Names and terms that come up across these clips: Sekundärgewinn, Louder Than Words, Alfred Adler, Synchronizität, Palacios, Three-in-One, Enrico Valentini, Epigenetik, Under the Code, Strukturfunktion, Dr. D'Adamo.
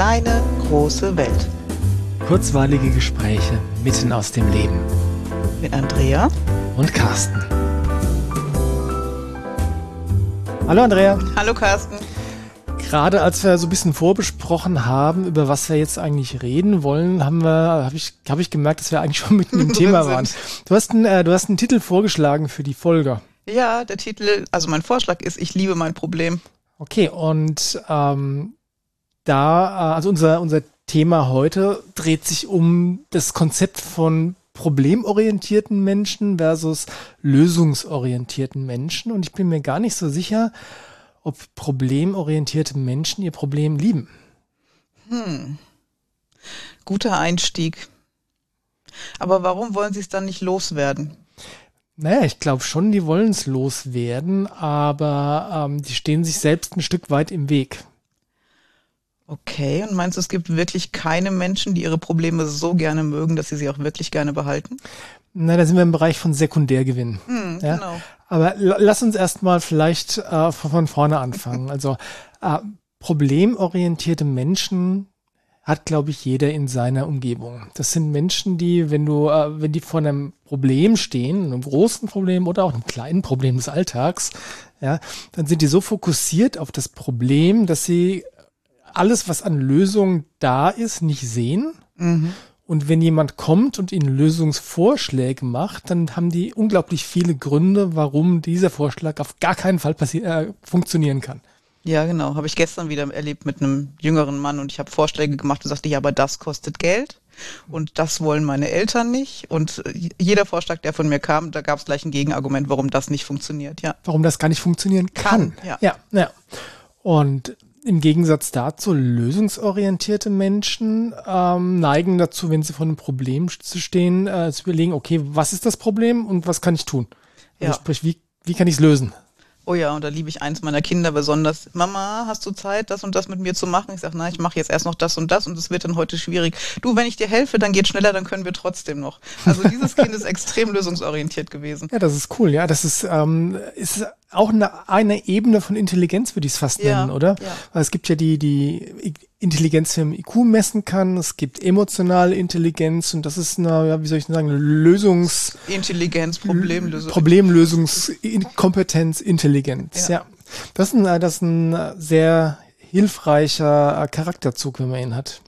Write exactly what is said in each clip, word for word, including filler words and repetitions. kleine, große Welt. Kurzweilige Gespräche mitten aus dem Leben. Mit Andrea und Carsten. Hallo Andrea. Hallo Carsten. Gerade als wir so ein bisschen vorbesprochen haben, über was wir jetzt eigentlich reden wollen, haben wir, habe ich, habe ich gemerkt, dass wir eigentlich schon mitten im Thema waren. Du hast einen, äh, du hast einen Titel vorgeschlagen für die Folge. Ja, der Titel, also mein Vorschlag ist, ich liebe mein Problem. Okay, und ähm, da, also unser, unser Thema heute dreht sich um das Konzept von problemorientierten Menschen versus lösungsorientierten Menschen. Und ich bin mir gar nicht so sicher, ob problemorientierte Menschen ihr Problem lieben. Hm. Guter Einstieg. Aber warum wollen sie es dann nicht loswerden? Naja, ich glaube schon, die wollen es loswerden, aber ähm, die stehen sich selbst ein Stück weit im Weg. Okay, und meinst du, es gibt wirklich keine Menschen, die ihre Probleme so gerne mögen, dass sie sie auch wirklich gerne behalten? Na, da sind wir im Bereich von Sekundärgewinn. Hm, ja? Genau. Aber lass uns erstmal vielleicht äh, von vorne anfangen. Also äh, problemorientierte Menschen hat, glaube ich, jeder in seiner Umgebung. Das sind Menschen, die, wenn du, äh, wenn die vor einem Problem stehen, einem großen Problem oder auch einem kleinen Problem des Alltags, ja, dann sind die so fokussiert auf das Problem, dass sie alles, was an Lösungen da ist, nicht sehen. Mhm. Und wenn jemand kommt und ihnen Lösungsvorschläge macht, dann haben die unglaublich viele Gründe, warum dieser Vorschlag auf gar keinen Fall passi- äh, funktionieren kann. Ja, genau. Habe ich gestern wieder erlebt mit einem jüngeren Mann und ich habe Vorschläge gemacht und sagte, ja, aber das kostet Geld und das wollen meine Eltern nicht. Und jeder Vorschlag, der von mir kam, da gab es gleich ein Gegenargument, warum das nicht funktioniert. Ja. Warum das gar nicht funktionieren kann. kann ja. ja, ja. Und im Gegensatz dazu, lösungsorientierte Menschen ähm, neigen dazu, wenn sie vor einem Problem zu stehen, äh, zu überlegen, okay, was ist das Problem und was kann ich tun? Ja. Also sprich, wie, wie kann ich es lösen? Oh ja, und da liebe ich eins meiner Kinder besonders. Mama, hast du Zeit, das und das mit mir zu machen? Ich sage, nein, ich mache jetzt erst noch das und das und es wird dann heute schwierig. Du, wenn ich dir helfe, dann geht schneller, dann können wir trotzdem noch. Also dieses Kind ist extrem lösungsorientiert gewesen. Ja, das ist cool. Ja, das ist, ähm, ist auch eine, eine Ebene von Intelligenz, würde ich es fast nennen, ja, oder? Ja. Weil es gibt ja die, die Intelligenz, die man I Q messen kann. Es gibt emotionale Intelligenz und das ist eine, ja, wie soll ich sagen, eine Lösungs... Intelligenz, Problemlösung. Problemlösungskompetenz, Intelligenz, ja. ja. Das ist ein, das ist ein sehr hilfreicher Charakterzug, wenn man ihn hat.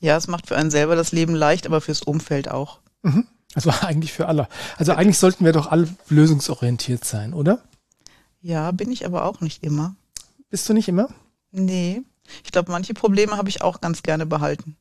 Ja, es macht für einen selber das Leben leicht, aber fürs Umfeld auch. Mhm. Also eigentlich für alle. Also eigentlich sollten wir doch alle lösungsorientiert sein, oder? Ja, bin ich aber auch nicht immer. Bist du nicht immer? Nee. Ich glaube, manche Probleme habe ich auch ganz gerne behalten.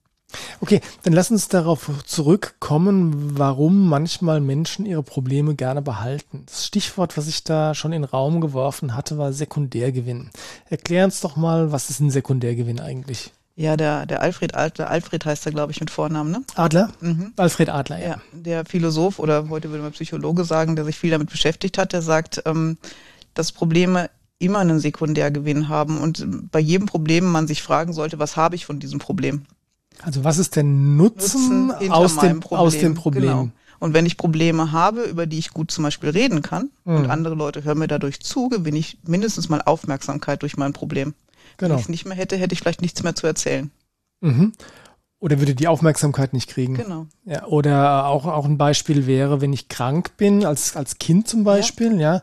Okay, dann lass uns darauf zurückkommen, warum manchmal Menschen ihre Probleme gerne behalten. Das Stichwort, was ich da schon in den Raum geworfen hatte, war Sekundärgewinn. Erklär uns doch mal, was ist ein Sekundärgewinn eigentlich? Ja, der, der Alfred Adler, Alfred heißt er, glaube ich, mit Vornamen, ne? Adler? Mhm. Alfred Adler, ja. ja. Der Philosoph oder heute würde man Psychologe sagen, der sich viel damit beschäftigt hat, der sagt, ähm, dass Probleme immer einen Sekundärgewinn haben und bei jedem Problem man sich fragen sollte, was habe ich von diesem Problem? Also was ist der Nutzen, Nutzen aus, dem, Problem. aus dem Problem? Genau. Und wenn ich Probleme habe, über die ich gut zum Beispiel reden kann mhm. und andere Leute hören mir dadurch zu, gewinne ich mindestens mal Aufmerksamkeit durch mein Problem. Genau. Wenn ich es nicht mehr hätte, hätte ich vielleicht nichts mehr zu erzählen. Mhm. Oder würde die Aufmerksamkeit nicht kriegen. Genau. Ja, oder auch, auch ein Beispiel wäre, wenn ich krank bin, als, als Kind zum Beispiel, ja, ja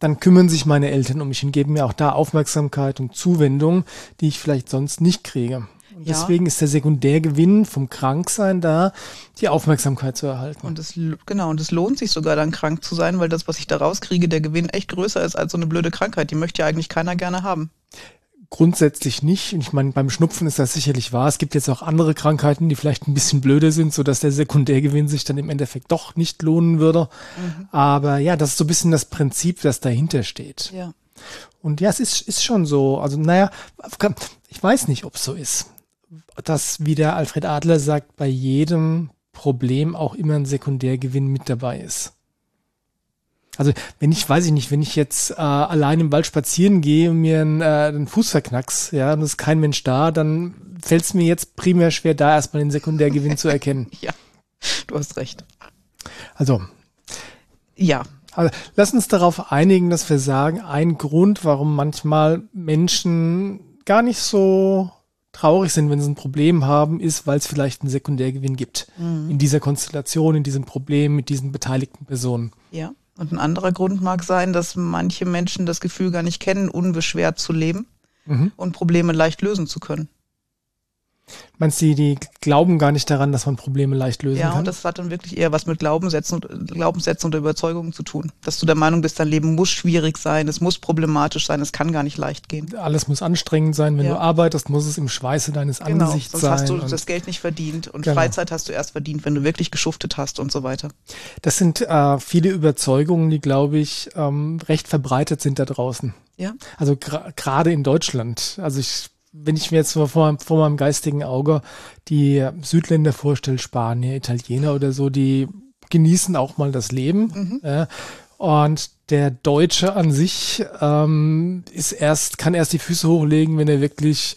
dann kümmern sich meine Eltern um mich und geben mir auch da Aufmerksamkeit und Zuwendung, die ich vielleicht sonst nicht kriege. Und ja. Deswegen ist der Sekundärgewinn vom Kranksein da, die Aufmerksamkeit zu erhalten. Und es, genau, und es lohnt sich sogar dann krank zu sein, weil das, was ich da rauskriege, der Gewinn echt größer ist als so eine blöde Krankheit. Die möchte ja eigentlich keiner gerne haben. Grundsätzlich nicht. Ich meine, beim Schnupfen ist das sicherlich wahr. Es gibt jetzt auch andere Krankheiten, die vielleicht ein bisschen blöder sind, sodass der Sekundärgewinn sich dann im Endeffekt doch nicht lohnen würde. Mhm. Aber ja, das ist so ein bisschen das Prinzip, das dahinter steht. Ja. Und ja, es ist, ist schon so. Also naja, ich weiß nicht, ob es so ist, dass, wie der Alfred Adler sagt, bei jedem Problem auch immer ein Sekundärgewinn mit dabei ist. Also wenn ich, weiß ich nicht, wenn ich jetzt äh, allein im Wald spazieren gehe und mir einen, äh, einen Fuß verknacks, ja, und es ist kein Mensch da, dann fällt es mir jetzt primär schwer, da erstmal den Sekundärgewinn zu erkennen. Ja, du hast recht. Also, ja. Also, lass uns darauf einigen, dass wir sagen, ein Grund, warum manchmal Menschen gar nicht so traurig sind, wenn sie ein Problem haben, ist, weil es vielleicht einen Sekundärgewinn gibt. Mhm. In dieser Konstellation, in diesem Problem, mit diesen beteiligten Personen. Ja, und ein anderer Grund mag sein, dass manche Menschen das Gefühl gar nicht kennen, unbeschwert zu leben mhm. und Probleme leicht lösen zu können. Meinst du, die, die glauben gar nicht daran, dass man Probleme leicht lösen ja, kann? Ja, und das hat dann wirklich eher was mit Glaubenssätzen und, Glaubenssätzen und Überzeugungen zu tun. Dass du der Meinung bist, dein Leben muss schwierig sein, es muss problematisch sein, es kann gar nicht leicht gehen. Alles muss anstrengend sein. Wenn ja. du arbeitest, muss es im Schweiße deines genau, Angesichts sonst sein. Sonst hast du das Geld nicht verdient und genau. Freizeit hast du erst verdient, wenn du wirklich geschuftet hast und so weiter. Das sind äh, viele Überzeugungen, die, glaube ich, ähm, recht verbreitet sind da draußen. Ja. Also gerade in Deutschland. Also ich... Wenn ich mir jetzt vor, vor meinem geistigen Auge die Südländer vorstelle, Spanier, Italiener oder so, die genießen auch mal das Leben. Mhm. Äh, und der Deutsche an sich ähm, ist erst, kann erst die Füße hochlegen, wenn er wirklich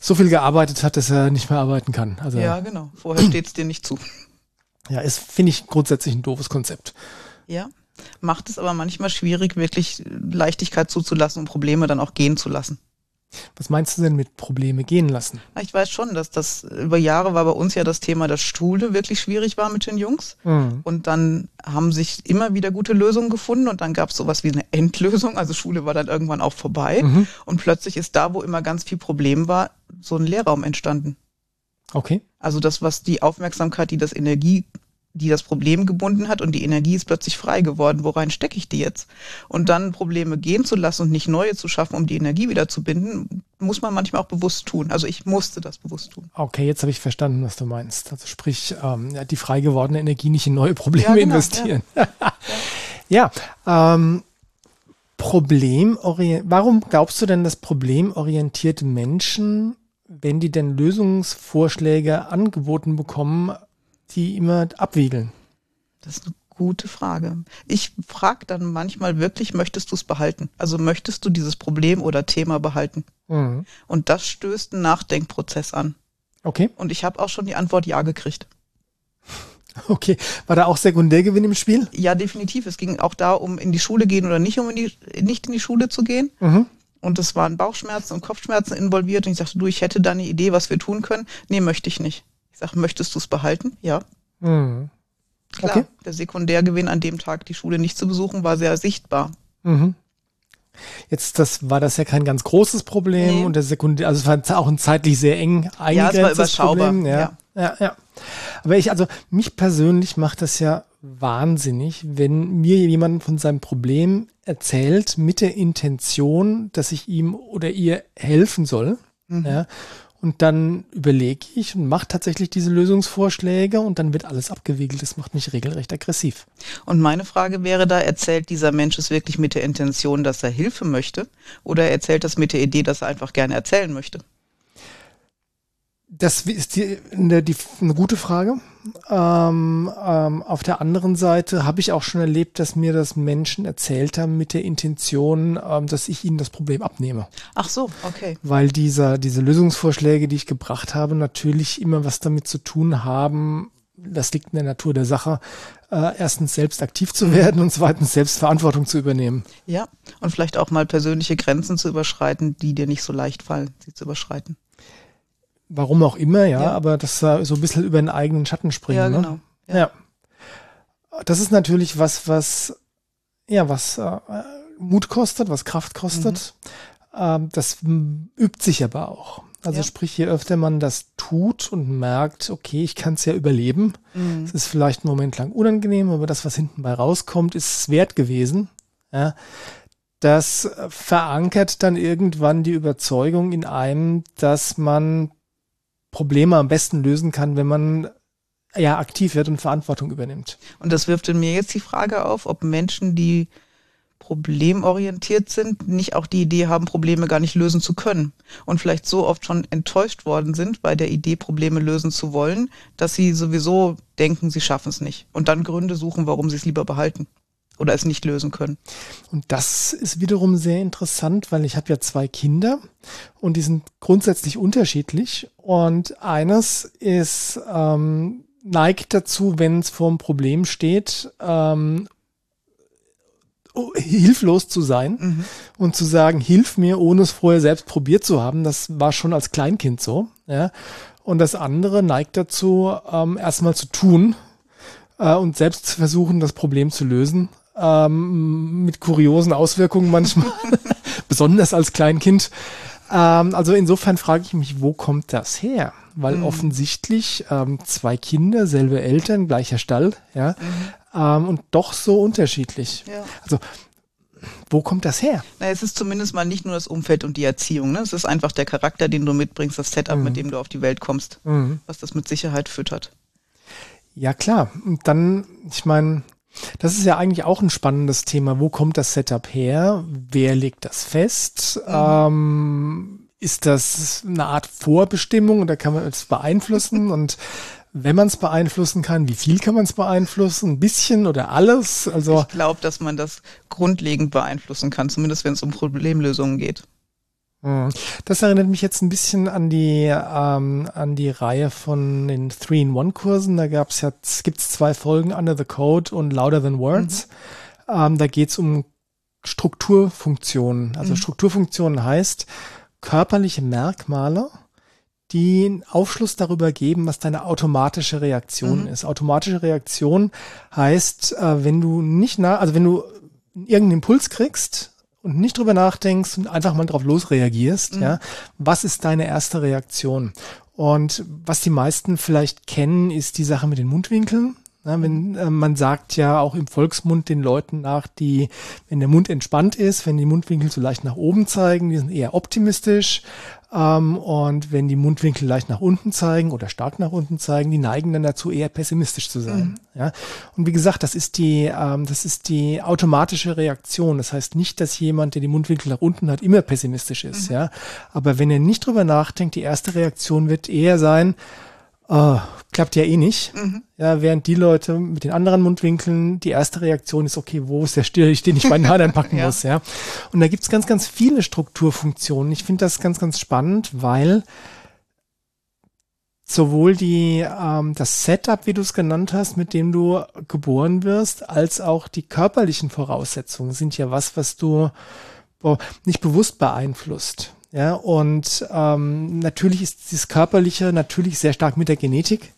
so viel gearbeitet hat, dass er nicht mehr arbeiten kann. Also, ja, genau. Vorher steht es dir nicht zu. Ja, ist, finde ich, grundsätzlich ein doofes Konzept. Ja, macht es aber manchmal schwierig, wirklich Leichtigkeit zuzulassen und Probleme dann auch gehen zu lassen. Was meinst du denn mit Probleme gehen lassen? Ich weiß schon, dass das über Jahre war bei uns ja das Thema, dass Schule wirklich schwierig war mit den Jungs. Mhm. Und dann haben sich immer wieder gute Lösungen gefunden und dann gab es sowas wie eine Endlösung. Also Schule war dann irgendwann auch vorbei. Mhm. Und plötzlich ist da, wo immer ganz viel Problem war, so ein Lehrraum entstanden. Okay. Also das, was die Aufmerksamkeit, die das Energie, die das Problem gebunden hat und die Energie ist plötzlich frei geworden. Worein stecke ich die jetzt? Und dann Probleme gehen zu lassen und nicht neue zu schaffen, um die Energie wieder zu binden, muss man manchmal auch bewusst tun. Also ich musste das bewusst tun. Okay, jetzt habe ich verstanden, was du meinst. Also sprich, ähm, die frei gewordene Energie nicht in neue Probleme ja, genau, investieren. Ja, ja. ja ähm, problemorient- warum glaubst du denn, dass problemorientierte Menschen, wenn die denn Lösungsvorschläge angeboten bekommen, die immer abwiegeln? Das ist eine gute Frage. Ich frage dann manchmal wirklich, möchtest du es behalten? Also möchtest du dieses Problem oder Thema behalten? Mhm. Und das stößt einen Nachdenkprozess an. Okay. Und ich habe auch schon die Antwort Ja gekriegt. Okay. War da auch Sekundärgewinn im Spiel? Ja, definitiv. Es ging auch da um in die Schule gehen oder nicht, um in die, nicht in die Schule zu gehen. Mhm. Und es waren Bauchschmerzen und Kopfschmerzen involviert. Und ich sagte, du, ich hätte da eine Idee, was wir tun können. Nee, möchte ich nicht. Sag, möchtest du es behalten? Ja. Mhm. Klar, okay. Der Sekundärgewinn an dem Tag, die Schule nicht zu besuchen, war sehr sichtbar. Mhm. Jetzt das war das ja kein ganz großes Problem. Nee. Und der Sekundär, also es war auch ein zeitlich sehr eng eingegrenztes ja, es war überschaubar. Problem. Ja, ja. Ja, ja. Aber ich, also mich persönlich macht das ja wahnsinnig, wenn mir jemand von seinem Problem erzählt mit der Intention, dass ich ihm oder ihr helfen soll. Mhm. Ja. Und dann überlege ich und mache tatsächlich diese Lösungsvorschläge und dann wird alles abgewiegelt. Das macht mich regelrecht aggressiv. Und meine Frage wäre da, erzählt dieser Mensch es wirklich mit der Intention, dass er Hilfe möchte? Oder er erzählt das mit der Idee, dass er einfach gerne erzählen möchte? Das ist die, die, die, eine gute Frage. Ähm, ähm, auf der anderen Seite habe ich auch schon erlebt, dass mir das Menschen erzählt haben mit der Intention, ähm, dass ich ihnen das Problem abnehme. Ach so, okay. Weil dieser, diese Lösungsvorschläge, die ich gebracht habe, natürlich immer was damit zu tun haben, das liegt in der Natur der Sache, äh, erstens selbst aktiv zu werden und zweitens selbst Verantwortung zu übernehmen. Ja, und vielleicht auch mal persönliche Grenzen zu überschreiten, die dir nicht so leicht fallen, sie zu überschreiten. Warum auch immer, ja, ja, aber das so ein bisschen über den eigenen Schatten springen. Ja, genau. Ne? Ja. ja. Das ist natürlich was, was, ja, was äh, Mut kostet, was Kraft kostet. Mhm. Ähm, das übt sich aber auch. Also ja. sprich, je öfter man das tut und merkt, okay, ich kann es ja überleben. Es mhm. ist vielleicht einen Moment lang unangenehm, aber das, was hinten bei rauskommt, ist es wert gewesen. Ja. Das verankert dann irgendwann die Überzeugung in einem, dass man Probleme am besten lösen kann, wenn man ja aktiv wird und Verantwortung übernimmt. Und das wirft in mir jetzt die Frage auf, ob Menschen, die problemorientiert sind, nicht auch die Idee haben, Probleme gar nicht lösen zu können und vielleicht so oft schon enttäuscht worden sind bei der Idee, Probleme lösen zu wollen, dass sie sowieso denken, sie schaffen es nicht und dann Gründe suchen, warum sie es lieber behalten oder es nicht lösen können. Und das ist wiederum sehr interessant, weil ich habe ja zwei Kinder und die sind grundsätzlich unterschiedlich und eines ist ähm, neigt dazu, wenn es vor einem Problem steht, ähm, hilflos zu sein mhm. und zu sagen, hilf mir, ohne es vorher selbst probiert zu haben. Das war schon als Kleinkind so. Ja? Und das andere neigt dazu, ähm, erstmal zu tun äh, und selbst zu versuchen, das Problem zu lösen. Ähm, mit kuriosen Auswirkungen manchmal, besonders als Kleinkind. Ähm, also insofern frage ich mich, wo kommt das her? Weil mhm. offensichtlich ähm, zwei Kinder, selbe Eltern, gleicher Stall, ja, mhm. ähm, und doch so unterschiedlich. Ja. Also wo kommt das her? Na, es ist zumindest mal nicht nur das Umfeld und die Erziehung, ne? Es ist einfach der Charakter, den du mitbringst, das Setup, mhm. mit dem du auf die Welt kommst, mhm. was das mit Sicherheit füttert. Ja klar, und dann, ich meine, das ist ja eigentlich auch ein spannendes Thema. Wo kommt das Setup her? Wer legt das fest? Mhm. Ähm, ist das eine Art Vorbestimmung oder kann man es beeinflussen? Und wenn man es beeinflussen kann, wie viel kann man es beeinflussen? Ein bisschen oder alles? Also ich glaube, dass man das grundlegend beeinflussen kann, zumindest wenn es um Problemlösungen geht. Das erinnert mich jetzt ein bisschen an die ähm, an die Reihe von den Three-in-One-Kursen. Da gab's ja, gibt's zwei Folgen, Under the Code und Louder Than Words. Mhm. Ähm, da geht's um Strukturfunktionen. Also mhm. Strukturfunktionen heißt körperliche Merkmale, die einen Aufschluss darüber geben, was deine automatische Reaktion mhm. ist. Automatische Reaktion heißt, äh, wenn du nicht nach, also wenn du irgendeinen Impuls kriegst und nicht drüber nachdenkst und einfach mal drauf losreagierst, mhm. ja, was ist deine erste Reaktion? Und was die meisten vielleicht kennen, ist die Sache mit den Mundwinkeln. Ja, wenn, äh, man sagt ja auch im Volksmund den Leuten nach, die, wenn der Mund entspannt ist, wenn die Mundwinkel so leicht nach oben zeigen, die sind eher optimistisch. Ähm, und wenn die Mundwinkel leicht nach unten zeigen oder stark nach unten zeigen, die neigen dann dazu, eher pessimistisch zu sein. Mhm. Ja? Und wie gesagt, das ist die, ähm, das ist die automatische Reaktion. Das heißt nicht, dass jemand, der die Mundwinkel nach unten hat, immer pessimistisch ist. Mhm. Ja? Aber wenn er nicht drüber nachdenkt, die erste Reaktion wird eher sein, oh, klappt ja eh nicht. Mhm. Ja, während die Leute mit den anderen Mundwinkeln, die erste Reaktion ist, okay, wo ist der Stich, den ich bei den Haaren packen ja. muss. Ja. Und da gibt's ganz, ganz viele Strukturfunktionen. Ich finde das ganz, ganz spannend, weil sowohl die ähm, das Setup, wie du es genannt hast, mit dem du geboren wirst, als auch die körperlichen Voraussetzungen sind ja was, was du boah, nicht bewusst beeinflusst. Ja, und ähm, natürlich ist dieses Körperliche natürlich sehr stark mit der Genetik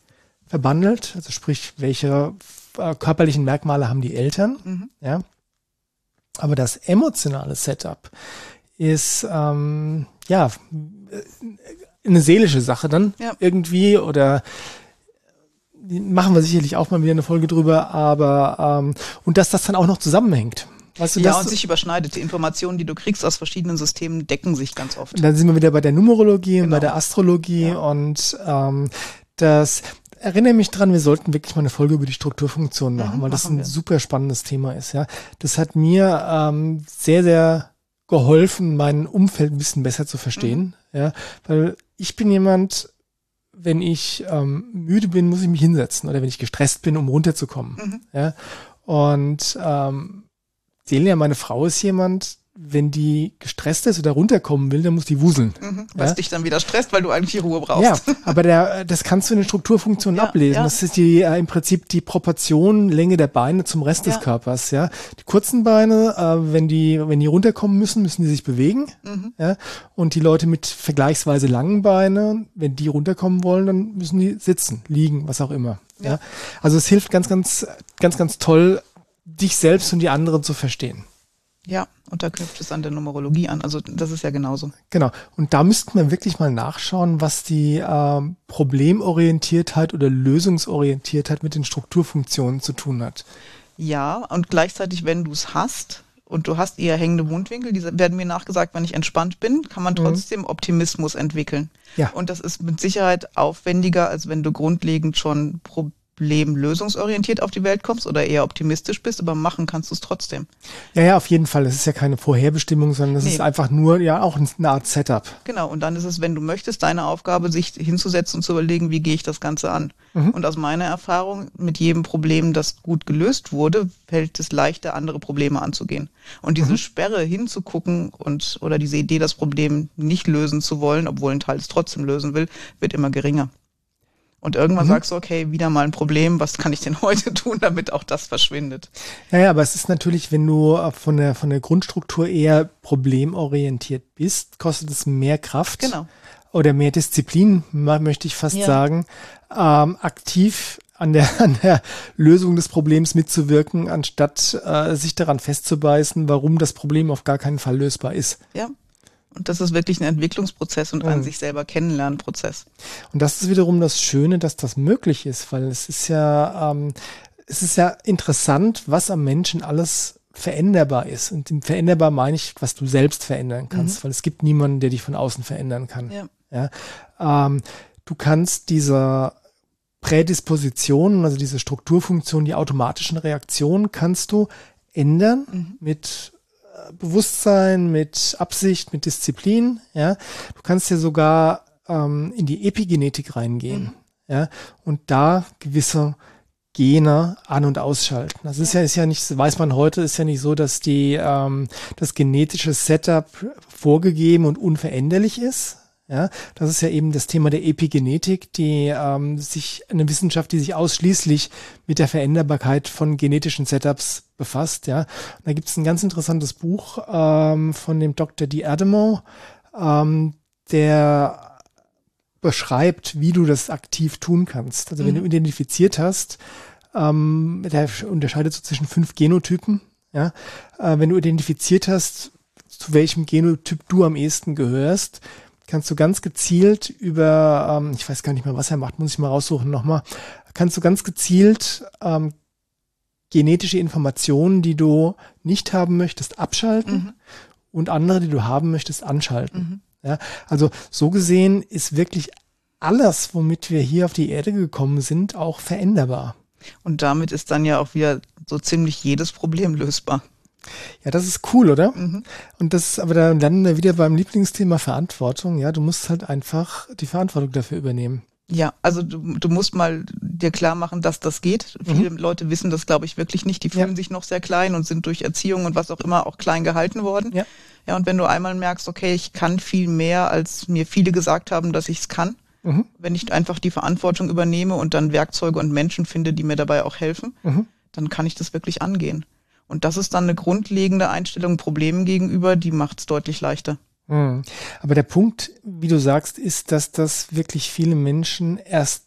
verbandelt. Also sprich, welche äh, körperlichen Merkmale haben die Eltern? Mhm. Ja. Aber das emotionale Setup ist ähm, ja eine seelische Sache dann ja. irgendwie oder machen wir sicherlich auch mal wieder eine Folge drüber, aber ähm, und dass das dann auch noch zusammenhängt. Weißt du, ja, und sich überschneidet. Die Informationen, die du kriegst aus verschiedenen Systemen, decken sich ganz oft. Und dann sind wir wieder bei der Numerologie genau. und bei der Astrologie. Ja. Und ähm, das erinnere mich dran, wir sollten wirklich mal eine Folge über die Strukturfunktion machen, mhm, weil machen das ein wir. super spannendes Thema ist. Ja, das hat mir ähm, sehr, sehr geholfen, mein Umfeld ein bisschen besser zu verstehen. Mhm. Ja, weil ich bin jemand, wenn ich ähm, müde bin, muss ich mich hinsetzen. Oder wenn ich gestresst bin, um runterzukommen. Mhm. Ja, und ähm, Delia, meine Frau ist jemand, wenn die gestresst ist oder runterkommen will, dann muss die wuseln. Mhm, was ja? dich dann wieder stresst, weil du eigentlich die Ruhe brauchst. Ja, aber der, das kannst du in den Strukturfunktionen ja, ablesen. Ja. Das ist die äh, im Prinzip die Proportion, Länge der Beine zum Rest ja. des Körpers. Ja, die kurzen Beine, äh, wenn die wenn die runterkommen müssen, müssen die sich bewegen. Mhm. Ja? Und die Leute mit vergleichsweise langen Beinen, wenn die runterkommen wollen, dann müssen die sitzen, liegen, was auch immer. Ja. Ja? Also es hilft ganz, ganz, ganz, ganz toll, dich selbst und die anderen zu verstehen. Ja, und da knüpft es an der Numerologie an. Also das ist ja genauso. Genau. Und da müssten wir wirklich mal nachschauen, was die äh, Problemorientiertheit oder Lösungsorientiertheit mit den Strukturfunktionen zu tun hat. Ja, und gleichzeitig, wenn du es hast und du hast eher hängende Mundwinkel, die werden mir nachgesagt, wenn ich entspannt bin, kann man trotzdem mhm. Optimismus entwickeln. Ja. Und das ist mit Sicherheit aufwendiger, als wenn du grundlegend schon Probleme Leben lösungsorientiert auf die Welt kommst oder eher optimistisch bist, aber machen kannst du es trotzdem. Ja, ja, auf jeden Fall. Das ist ja keine Vorherbestimmung, sondern das nee. ist einfach nur ja auch eine Art Setup. Genau, und dann ist es, wenn du möchtest, deine Aufgabe, sich hinzusetzen und zu überlegen, wie gehe ich das Ganze an. Mhm. Und aus meiner Erfahrung, mit jedem Problem, das gut gelöst wurde, fällt es leichter, andere Probleme anzugehen. Und diese mhm. Sperre hinzugucken und oder diese Idee, das Problem nicht lösen zu wollen, obwohl ein Teil es trotzdem lösen will, wird immer geringer. Und irgendwann mhm. sagst du, okay, wieder mal ein Problem, was kann ich denn heute tun, damit auch das verschwindet? Naja, aber es ist natürlich, wenn du von der, von der Grundstruktur eher problemorientiert bist, kostet es mehr Kraft. Genau. Oder mehr Disziplin, möchte ich fast ja. sagen, ähm, aktiv an der, an der Lösung des Problems mitzuwirken, anstatt äh, sich daran festzubeißen, warum das Problem auf gar keinen Fall lösbar ist. Ja. Und das ist wirklich ein Entwicklungsprozess und ein sich selber Kennenlernprozess. Und das ist wiederum das Schöne, dass das möglich ist, weil es ist ja, ähm, es ist ja interessant, was am Menschen alles veränderbar ist. Und im veränderbar meine ich, was du selbst verändern kannst, mhm. weil es gibt niemanden, der dich von außen verändern kann. Ja. Ja? Ähm, du kannst diese Prädispositionen, also diese Strukturfunktion, die automatischen Reaktionen, kannst du ändern mhm. mit Bewusstsein, mit Absicht, mit Disziplin, ja. Du kannst ja sogar ähm, in die Epigenetik reingehen, mhm. ja, und da gewisse Gene an- und ausschalten. Das ist ja, ist ja nicht, weiß man heute, ist ja nicht so, dass die ähm, das genetische Setup vorgegeben und unveränderlich ist. Ja, das ist ja eben das Thema der Epigenetik, die ähm, sich eine Wissenschaft, die sich ausschließlich mit der Veränderbarkeit von genetischen Setups befasst. Ja, und da gibt es ein ganz interessantes Buch ähm, von dem Doktor D'Adamo, ähm, der beschreibt, wie du das aktiv tun kannst. Also mhm. wenn du identifiziert hast, ähm, der unterscheidet so zwischen fünf Genotypen. Ja, äh, wenn du identifiziert hast, zu welchem Genotyp du am ehesten gehörst, kannst du ganz gezielt über, ähm, ich weiß gar nicht mehr, was er macht, muss ich mal raussuchen nochmal, kannst du ganz gezielt ähm, genetische Informationen, die du nicht haben möchtest, abschalten mhm. und andere, die du haben möchtest, anschalten. Mhm. Ja, also so gesehen ist wirklich alles, womit wir hier auf die Erde gekommen sind, auch veränderbar. Und damit ist dann ja auch wieder so ziemlich jedes Problem lösbar. Ja, das ist cool, oder? Mhm. Und das, aber da landen wir wieder beim Lieblingsthema Verantwortung. Ja, du musst halt einfach die Verantwortung dafür übernehmen. Ja, also du, du musst mal dir klar machen, dass das geht. Mhm. Viele Leute wissen das, glaube ich, wirklich nicht. Die fühlen ja. sich noch sehr klein und sind durch Erziehung und was auch immer auch klein gehalten worden. Ja. Ja, und wenn du einmal merkst, okay, ich kann viel mehr, als mir viele gesagt haben, dass ich es kann, mhm. wenn ich einfach die Verantwortung übernehme und dann Werkzeuge und Menschen finde, die mir dabei auch helfen, mhm. dann kann ich das wirklich angehen. Und das ist dann eine grundlegende Einstellung Problemen gegenüber, die macht es deutlich leichter. Mhm. Aber der Punkt, wie du sagst, ist, dass das wirklich viele Menschen erst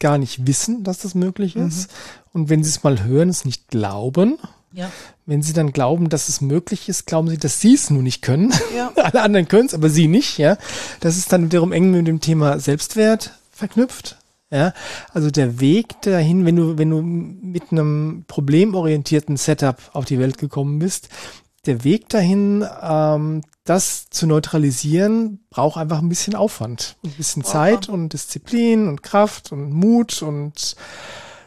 gar nicht wissen, dass das möglich ist. Mhm. Und wenn sie es mal hören, es nicht glauben. Ja. Wenn sie dann glauben, dass es möglich ist, glauben sie, dass sie es nur nicht können. Ja. Alle anderen können es, aber sie nicht. Ja, das ist dann wiederum eng mit dem Thema Selbstwert verknüpft. Ja, also der Weg dahin, wenn du, wenn du mit einem problemorientierten Setup auf die Welt gekommen bist, der Weg dahin, ähm, das zu neutralisieren, braucht einfach ein bisschen Aufwand, ein bisschen Zeit und Disziplin und Kraft und Mut und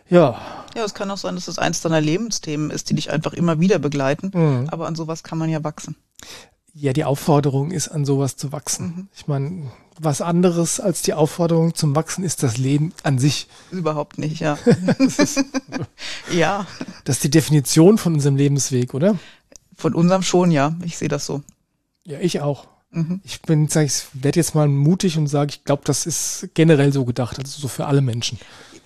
ja. Ja, es kann auch sein, dass es eins deiner Lebensthemen ist, die dich einfach immer wieder begleiten, mhm. aber an sowas kann man ja wachsen. Ja, die Aufforderung ist, an sowas zu wachsen. Mhm. Ich meine, was anderes als die Aufforderung zum Wachsen ist das Leben an sich. Überhaupt nicht, ja. das ist, ja. Das ist die Definition von unserem Lebensweg, oder? Von unserem schon, ja. Ich sehe das so. Ja, ich auch. Mhm. Ich bin, sag ich, werde jetzt mal mutig und sage, ich glaube, das ist generell so gedacht, also so für alle Menschen.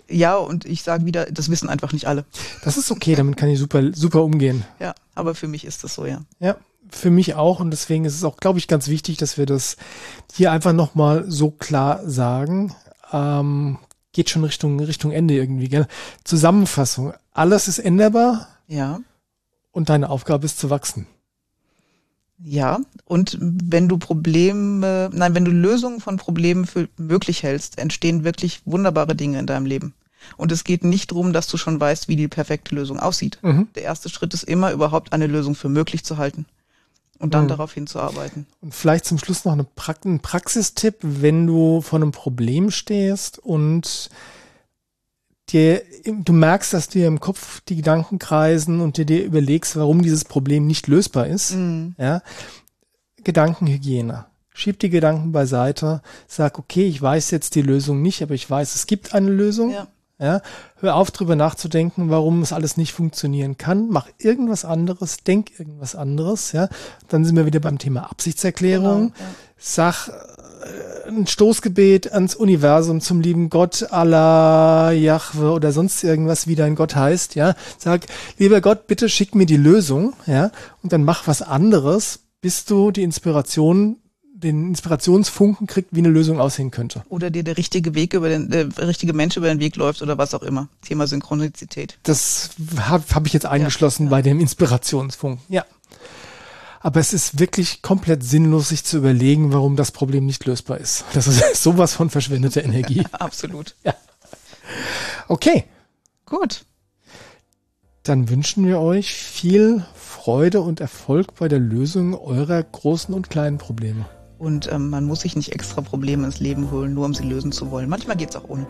Ja, und ich sage wieder, das wissen einfach nicht alle. Das ist okay, damit kann ich super, super umgehen. Ja, aber für mich ist das so, ja. Ja. Für mich auch und deswegen ist es auch, glaube ich, ganz wichtig, dass wir das hier einfach nochmal so klar sagen. Ähm, geht schon Richtung Richtung Ende irgendwie, gell? Zusammenfassung. Alles ist änderbar. Ja. Und deine Aufgabe ist zu wachsen. Ja, und wenn du Probleme, nein, wenn du Lösungen von Problemen für möglich hältst, entstehen wirklich wunderbare Dinge in deinem Leben. Und es geht nicht darum, dass du schon weißt, wie die perfekte Lösung aussieht. Mhm. Der erste Schritt ist immer, überhaupt eine Lösung für möglich zu halten. Und dann mhm. darauf hinzuarbeiten. Und vielleicht zum Schluss noch eine pra- ein Praxistipp, wenn du vor einem Problem stehst und dir, du merkst, dass dir im Kopf die Gedanken kreisen und dir, dir überlegst, warum dieses Problem nicht lösbar ist. Mhm. Ja? Gedankenhygiene. Schieb die Gedanken beiseite. Sag, okay, ich weiß jetzt die Lösung nicht, aber ich weiß, es gibt eine Lösung. Ja. Ja, hör auf, drüber nachzudenken, warum es alles nicht funktionieren kann. Mach irgendwas anderes, denk irgendwas anderes. Ja, dann sind wir wieder beim Thema Absichtserklärung. Genau, ja. Sag, ein Stoßgebet ans Universum zum lieben Gott, Allah, Jahwe oder sonst irgendwas, wie dein Gott heißt, ja. Sag, lieber Gott, bitte schick mir die Lösung, ja. Und dann mach was anderes, bis du die Inspiration, den Inspirationsfunken kriegt, wie eine Lösung aussehen könnte. Oder dir der richtige Weg über den, der richtige Mensch über den Weg läuft oder was auch immer. Thema Synchronizität. Das habe hab ich jetzt eingeschlossen ja, ja. bei dem Inspirationsfunken, ja. Aber es ist wirklich komplett sinnlos, sich zu überlegen, warum das Problem nicht lösbar ist. Das ist sowas von verschwendeter Energie. Ja, absolut. Ja. Okay. Gut. Dann wünschen wir euch viel Freude und Erfolg bei der Lösung eurer großen und kleinen Probleme. Und ähm, man muss sich nicht extra Probleme ins Leben holen, nur um sie lösen zu wollen. Manchmal geht's auch ohne.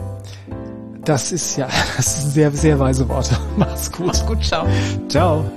Das ist ja, das sind sehr, sehr weise Worte. Macht's gut. Macht's gut, ciao. Ciao.